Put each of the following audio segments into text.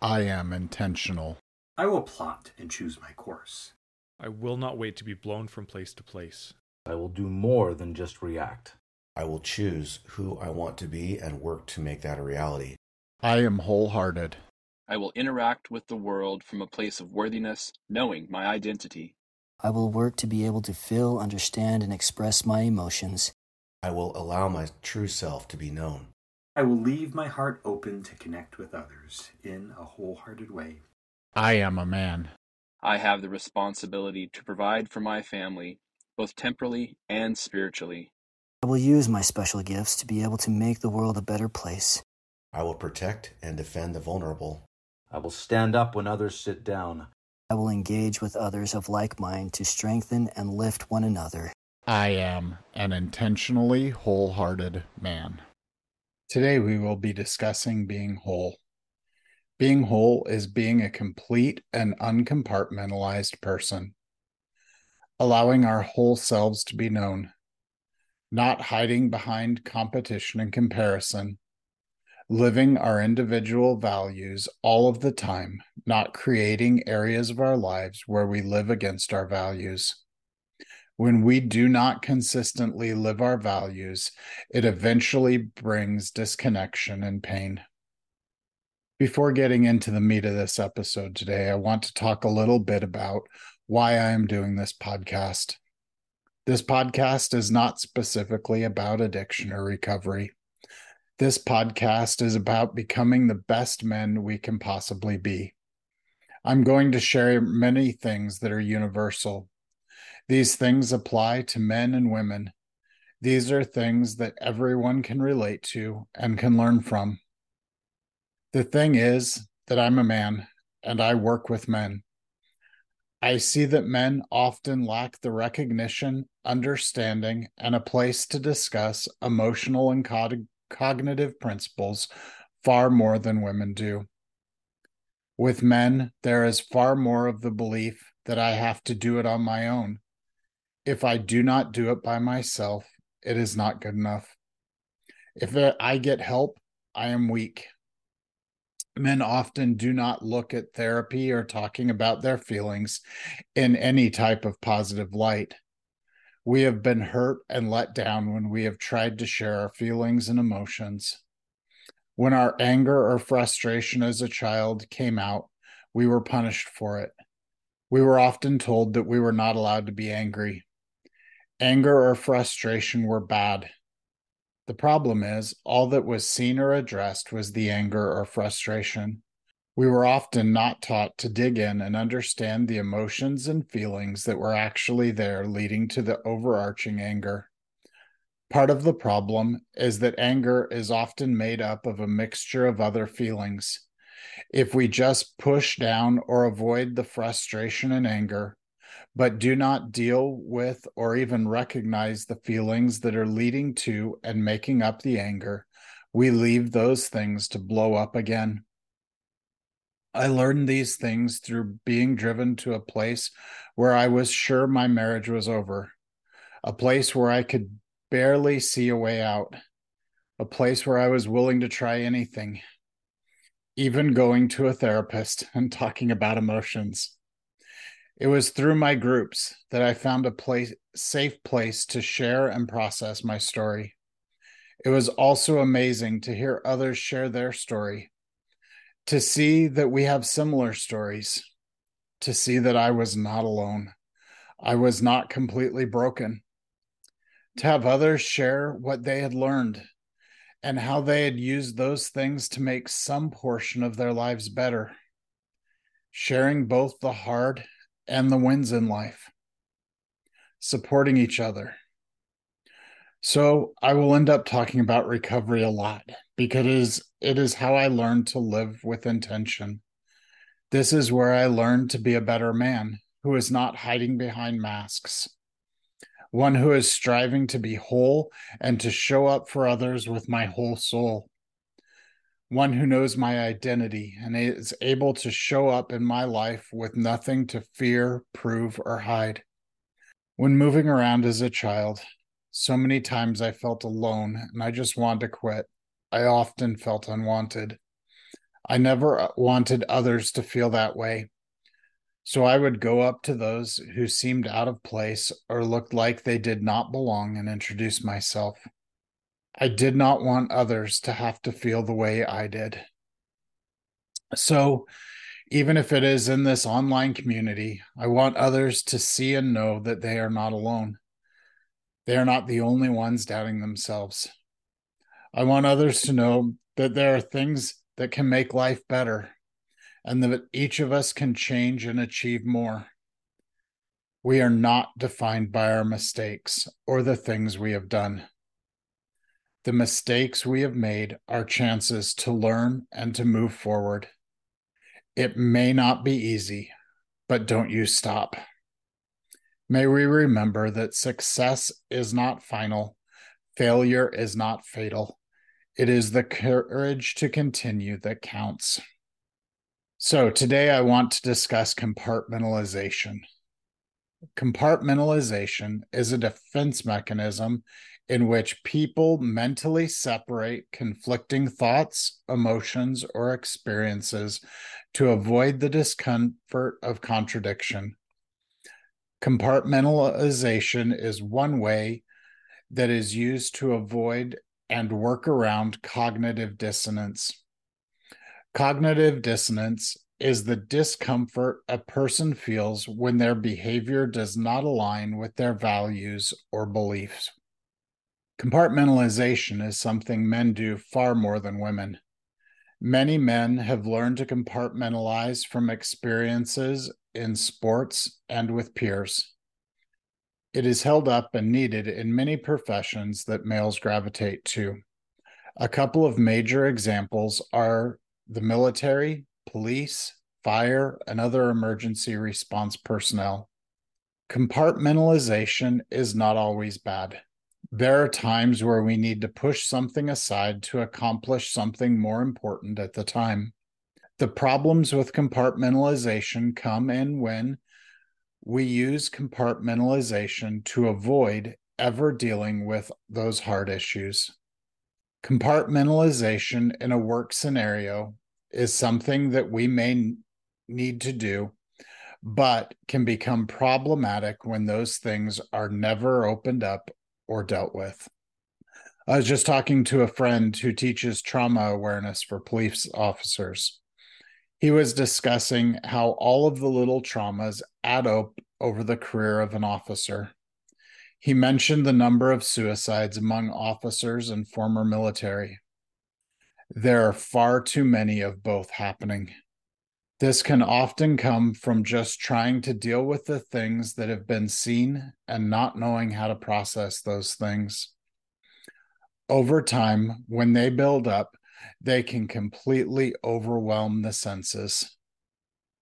I am intentional. I will plot and choose my course. I will not wait to be blown from place to place. I will do more than just react. I will choose who I want to be and work to make that a reality. I am wholehearted. I will interact with the world from a place of worthiness, knowing my identity. I will work to be able to feel, understand, and express my emotions. I will allow my true self to be known. I will leave my heart open to connect with others in a wholehearted way. I am a man. I have the responsibility to provide for my family, both temporally and spiritually. I will use my special gifts to be able to make the world a better place. I will protect and defend the vulnerable. I will stand up when others sit down. I will engage with others of like mind to strengthen and lift one another. I am an intentionally wholehearted man. Today we will be discussing being whole. Being whole is being a complete and uncompartmentalized person, allowing our whole selves to be known, not hiding behind competition and comparison, living our individual values all of the time, not creating areas of our lives where we live against our values. When we do not consistently live our values, it eventually brings disconnection and pain. Before getting into the meat of this episode today, I want to talk a little bit about why I am doing this podcast. This podcast is not specifically about addiction or recovery. This podcast is about becoming the best men we can possibly be. I'm going to share many things that are universal. These things apply to men and women. These are things that everyone can relate to and can learn from. The thing is that I'm a man, and I work with men. I see that men often lack the recognition, understanding, and a place to discuss emotional and cognitive principles far more than women do. With men, there is far more of the belief that I have to do it on my own. If I do not do it by myself, it is not good enough. If I get help, I am weak. Men often do not look at therapy or talking about their feelings in any type of positive light. We have been hurt and let down when we have tried to share our feelings and emotions. When our anger or frustration as a child came out, we were punished for it. We were often told that we were not allowed to be angry. Anger or frustration were bad. The problem is, all that was seen or addressed was the anger or frustration. We were often not taught to dig in and understand the emotions and feelings that were actually there, leading to the overarching anger. Part of the problem is that anger is often made up of a mixture of other feelings. If we just push down or avoid the frustration and anger, but do not deal with or even recognize the feelings that are leading to and making up the anger, we leave those things to blow up again. I learned these things through being driven to a place where I was sure my marriage was over, a place where I could barely see a way out, a place where I was willing to try anything, even going to a therapist and talking about emotions. It was through my groups that I found a safe place to share and process my story. It was also amazing to hear others share their story, to see that we have similar stories, to see that I was not alone. I was not completely broken. To have others share what they had learned and how they had used those things to make some portion of their lives better. Sharing both the hard and the wins in life, supporting each other. So I will end up talking about recovery a lot because it is how I learned to live with intention. This is where I learned to be a better man who is not hiding behind masks, one who is striving to be whole and to show up for others with my whole soul, one who knows my identity and is able to show up in my life with nothing to fear, prove, or hide. When moving around as a child, so many times I felt alone and I just wanted to quit. I often felt unwanted. I never wanted others to feel that way. So I would go up to those who seemed out of place or looked like they did not belong and introduce myself. I did not want others to have to feel the way I did. So even if it is in this online community, I want others to see and know that they are not alone. They are not the only ones doubting themselves. I want others to know that there are things that can make life better and that each of us can change and achieve more. We are not defined by our mistakes or the things we have done. The mistakes we have made are chances to learn and to move forward. It may not be easy, but don't you stop. May we remember that success is not final. Failure is not fatal. It is the courage to continue that counts. So today I want to discuss compartmentalization. Compartmentalization is a defense mechanism in which people mentally separate conflicting thoughts, emotions, or experiences to avoid the discomfort of contradiction. Compartmentalization is one way that is used to avoid and work around cognitive dissonance. Cognitive dissonance is the discomfort a person feels when their behavior does not align with their values or beliefs. Compartmentalization is something men do far more than women. Many men have learned to compartmentalize from experiences in sports and with peers. It is held up and needed in many professions that males gravitate to. A couple of major examples are the military, police, fire, and other emergency response personnel. Compartmentalization is not always bad. There are times where we need to push something aside to accomplish something more important at the time. The problems with compartmentalization come in when we use compartmentalization to avoid ever dealing with those hard issues. Compartmentalization in a work scenario is something that we may need to do, but can become problematic when those things are never opened up or dealt with. I was just talking to a friend who teaches trauma awareness for police officers. He was discussing how all of the little traumas add up over the career of an officer. He mentioned the number of suicides among officers and former military. There are far too many of both happening. This can often come from just trying to deal with the things that have been seen and not knowing how to process those things. Over time, when they build up, they can completely overwhelm the senses.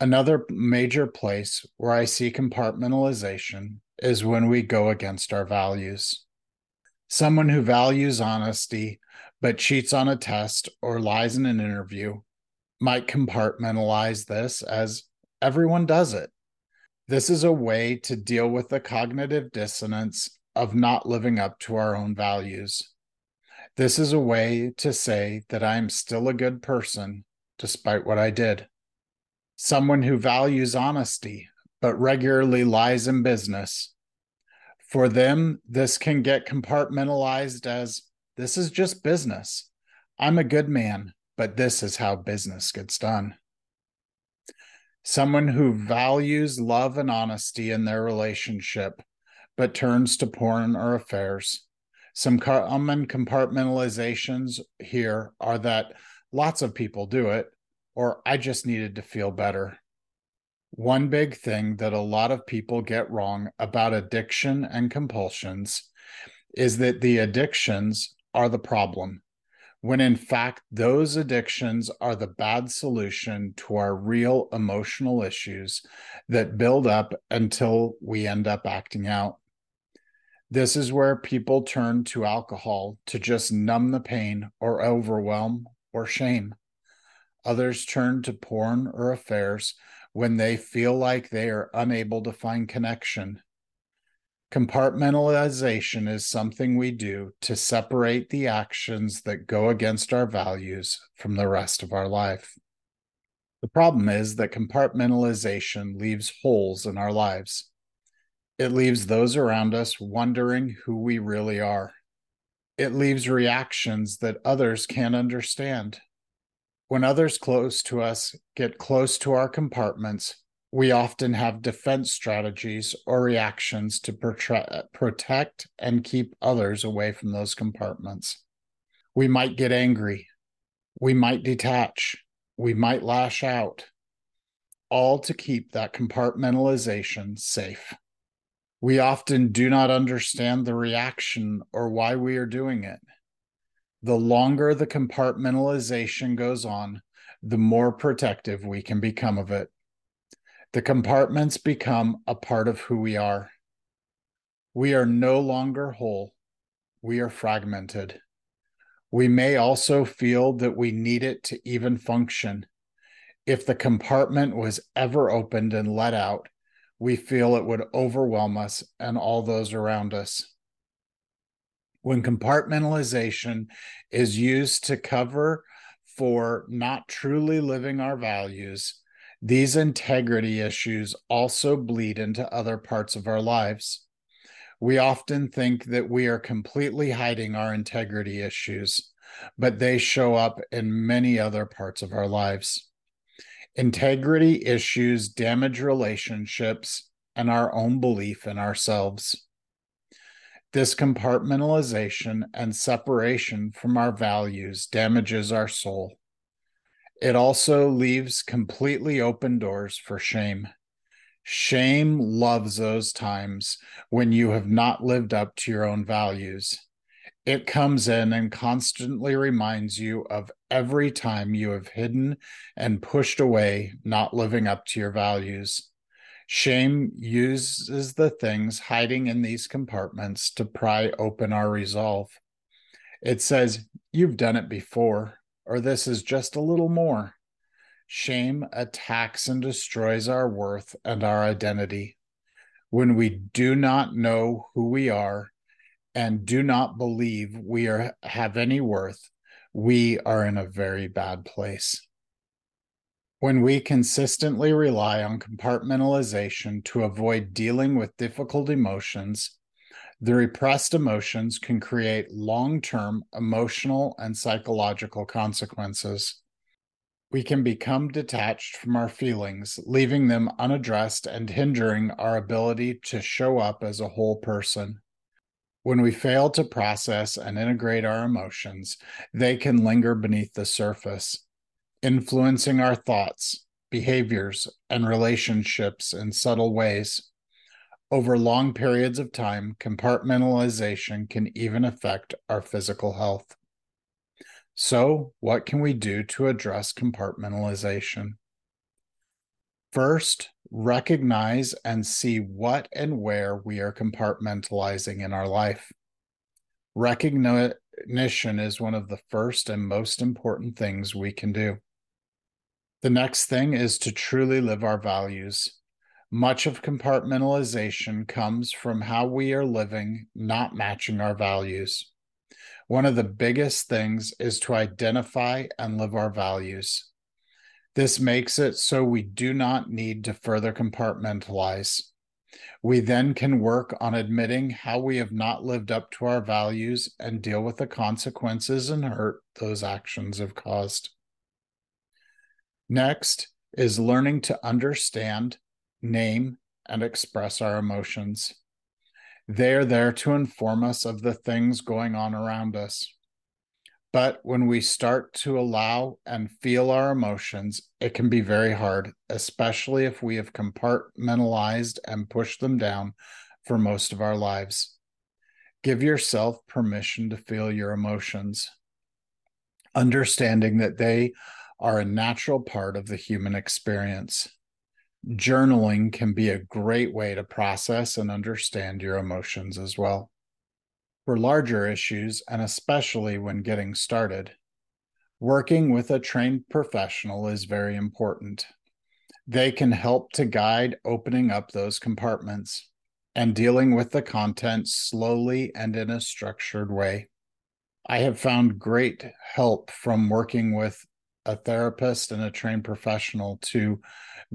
Another major place where I see compartmentalization is when we go against our values. Someone who values honesty but cheats on a test or lies in an interview might compartmentalize this as everyone does it. This is a way to deal with the cognitive dissonance of not living up to our own values. This is a way to say that I am still a good person despite what I did. Someone who values honesty but regularly lies in business. For them, this can get compartmentalized as, this is just business. I'm a good man, but this is how business gets done. Someone who values love and honesty in their relationship, but turns to porn or affairs. Some common compartmentalizations here are that lots of people do it, or I just needed to feel better. One big thing that a lot of people get wrong about addiction and compulsions is that the addictions are the problem, when in fact, those addictions are the bad solution to our real emotional issues that build up until we end up acting out. This is where people turn to alcohol to just numb the pain or overwhelm or shame. Others turn to porn or affairs when they feel like they are unable to find connection. Compartmentalization is something we do to separate the actions that go against our values from the rest of our life. The problem is that compartmentalization leaves holes in our lives. It leaves those around us wondering who we really are. It leaves reactions that others can't understand. When others close to us get close to our compartments, we often have defense strategies or reactions to protect and keep others away from those compartments. We might get angry. We might detach. We might lash out, all to keep that compartmentalization safe. We often do not understand the reaction or why we are doing it. The longer the compartmentalization goes on, the more protective we can become of it. The compartments become a part of who we are. We are no longer whole. We are fragmented. We may also feel that we need it to even function. If the compartment was ever opened and let out, we feel it would overwhelm us and all those around us. When compartmentalization is used to cover for not truly living our values, these integrity issues also bleed into other parts of our lives. We often think that we are completely hiding our integrity issues, but they show up in many other parts of our lives. Integrity issues damage relationships and our own belief in ourselves. This compartmentalization and separation from our values damages our soul. It also leaves completely open doors for shame. Shame loves those times when you have not lived up to your own values. It comes in and constantly reminds you of every time you have hidden and pushed away, not living up to your values. Shame uses the things hiding in these compartments to pry open our resolve. It says, "You've done it before," or "This is just a little more." Shame attacks and destroys our worth and our identity. When we do not know who we are and do not believe we have any worth, we are in a very bad place. When we consistently rely on compartmentalization to avoid dealing with difficult emotions, the repressed emotions can create long-term emotional and psychological consequences. We can become detached from our feelings, leaving them unaddressed and hindering our ability to show up as a whole person. When we fail to process and integrate our emotions, they can linger beneath the surface, influencing our thoughts, behaviors, and relationships in subtle ways. Over long periods of time, compartmentalization can even affect our physical health. So, what can we do to address compartmentalization? First, recognize and see what and where we are compartmentalizing in our life. Recognition is one of the first and most important things we can do. The next thing is to truly live our values. Much of compartmentalization comes from how we are living, not matching our values. One of the biggest things is to identify and live our values. This makes it so we do not need to further compartmentalize. We then can work on admitting how we have not lived up to our values and deal with the consequences and hurt those actions have caused. Next is learning to understand, name, and express our emotions. They are there to inform us of the things going on around us. But when we start to allow and feel our emotions, it can be very hard, especially if we have compartmentalized and pushed them down for most of our lives. Give yourself permission to feel your emotions, understanding that they are a natural part of the human experience. Journaling can be a great way to process and understand your emotions as well. For larger issues, and especially when getting started, working with a trained professional is very important. They can help to guide opening up those compartments and dealing with the content slowly and in a structured way. I have found great help from working with a therapist and a trained professional to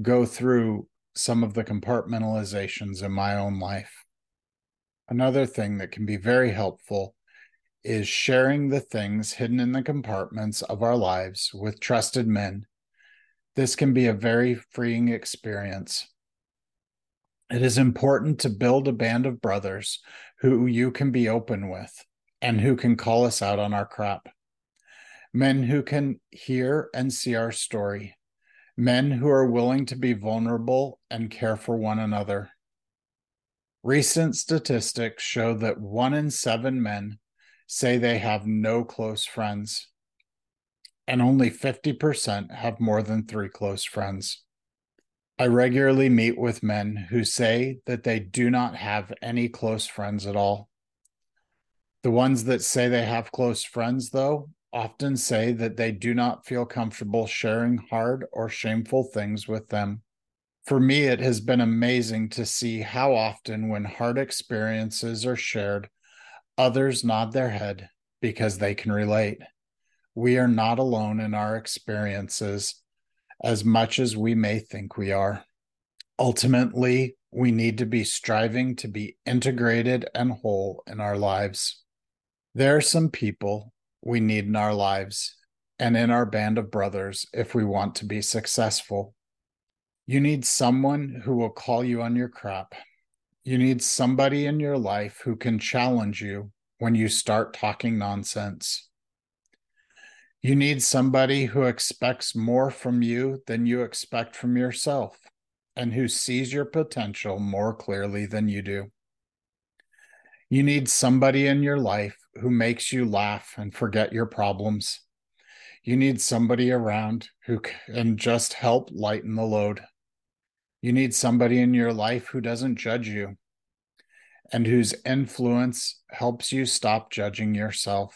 go through some of the compartmentalizations in my own life. Another thing that can be very helpful is sharing the things hidden in the compartments of our lives with trusted men. This can be a very freeing experience. It is important to build a band of brothers who you can be open with and who can call us out on our crap. Men who can hear and see our story. Men who are willing to be vulnerable and care for one another. Recent statistics show that 1 in 7 men say they have no close friends, and only 50% have more than 3 close friends. I regularly meet with men who say that they do not have any close friends at all. The ones that say they have close friends, though, often say that they do not feel comfortable sharing hard or shameful things with them. For me, it has been amazing to see how often when hard experiences are shared, others nod their head because they can relate. We are not alone in our experiences as much as we may think we are. Ultimately, we need to be striving to be integrated and whole in our lives. There are some people we need in our lives and in our band of brothers if we want to be successful. You need someone who will call you on your crap. You need somebody in your life who can challenge you when you start talking nonsense. You need somebody who expects more from you than you expect from yourself and who sees your potential more clearly than you do. You need somebody in your life who makes you laugh and forget your problems. You need somebody around who can just help lighten the load. You need somebody in your life who doesn't judge you and whose influence helps you stop judging yourself.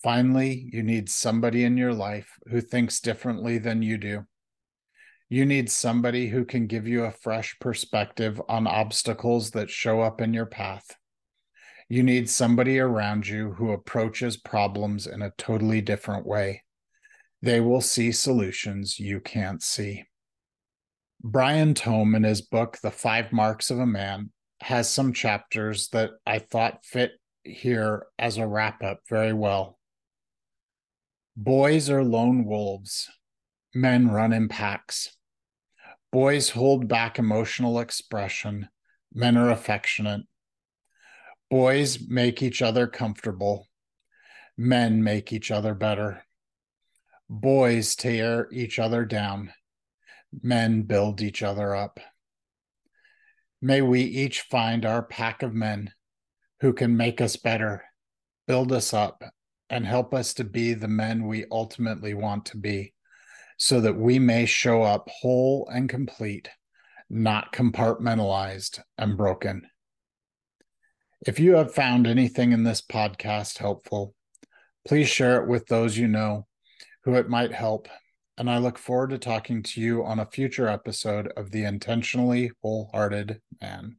Finally, you need somebody in your life who thinks differently than you do. You need somebody who can give you a fresh perspective on obstacles that show up in your path. You need somebody around you who approaches problems in a totally different way. They will see solutions you can't see. Brian Tome, in his book, The 5 Marks of a Man, has some chapters that I thought fit here as a wrap-up very well. Boys are lone wolves. Men run in packs. Boys hold back emotional expression. Men are affectionate. Boys make each other comfortable. Men make each other better. Boys tear each other down. Men build each other up. May we each find our pack of men who can make us better, build us up, and help us to be the men we ultimately want to be, so that we may show up whole and complete, not compartmentalized and broken. If you have found anything in this podcast helpful, please share it with those you know who it might help. And I look forward to talking to you on a future episode of The Intentionally Wholehearted Man.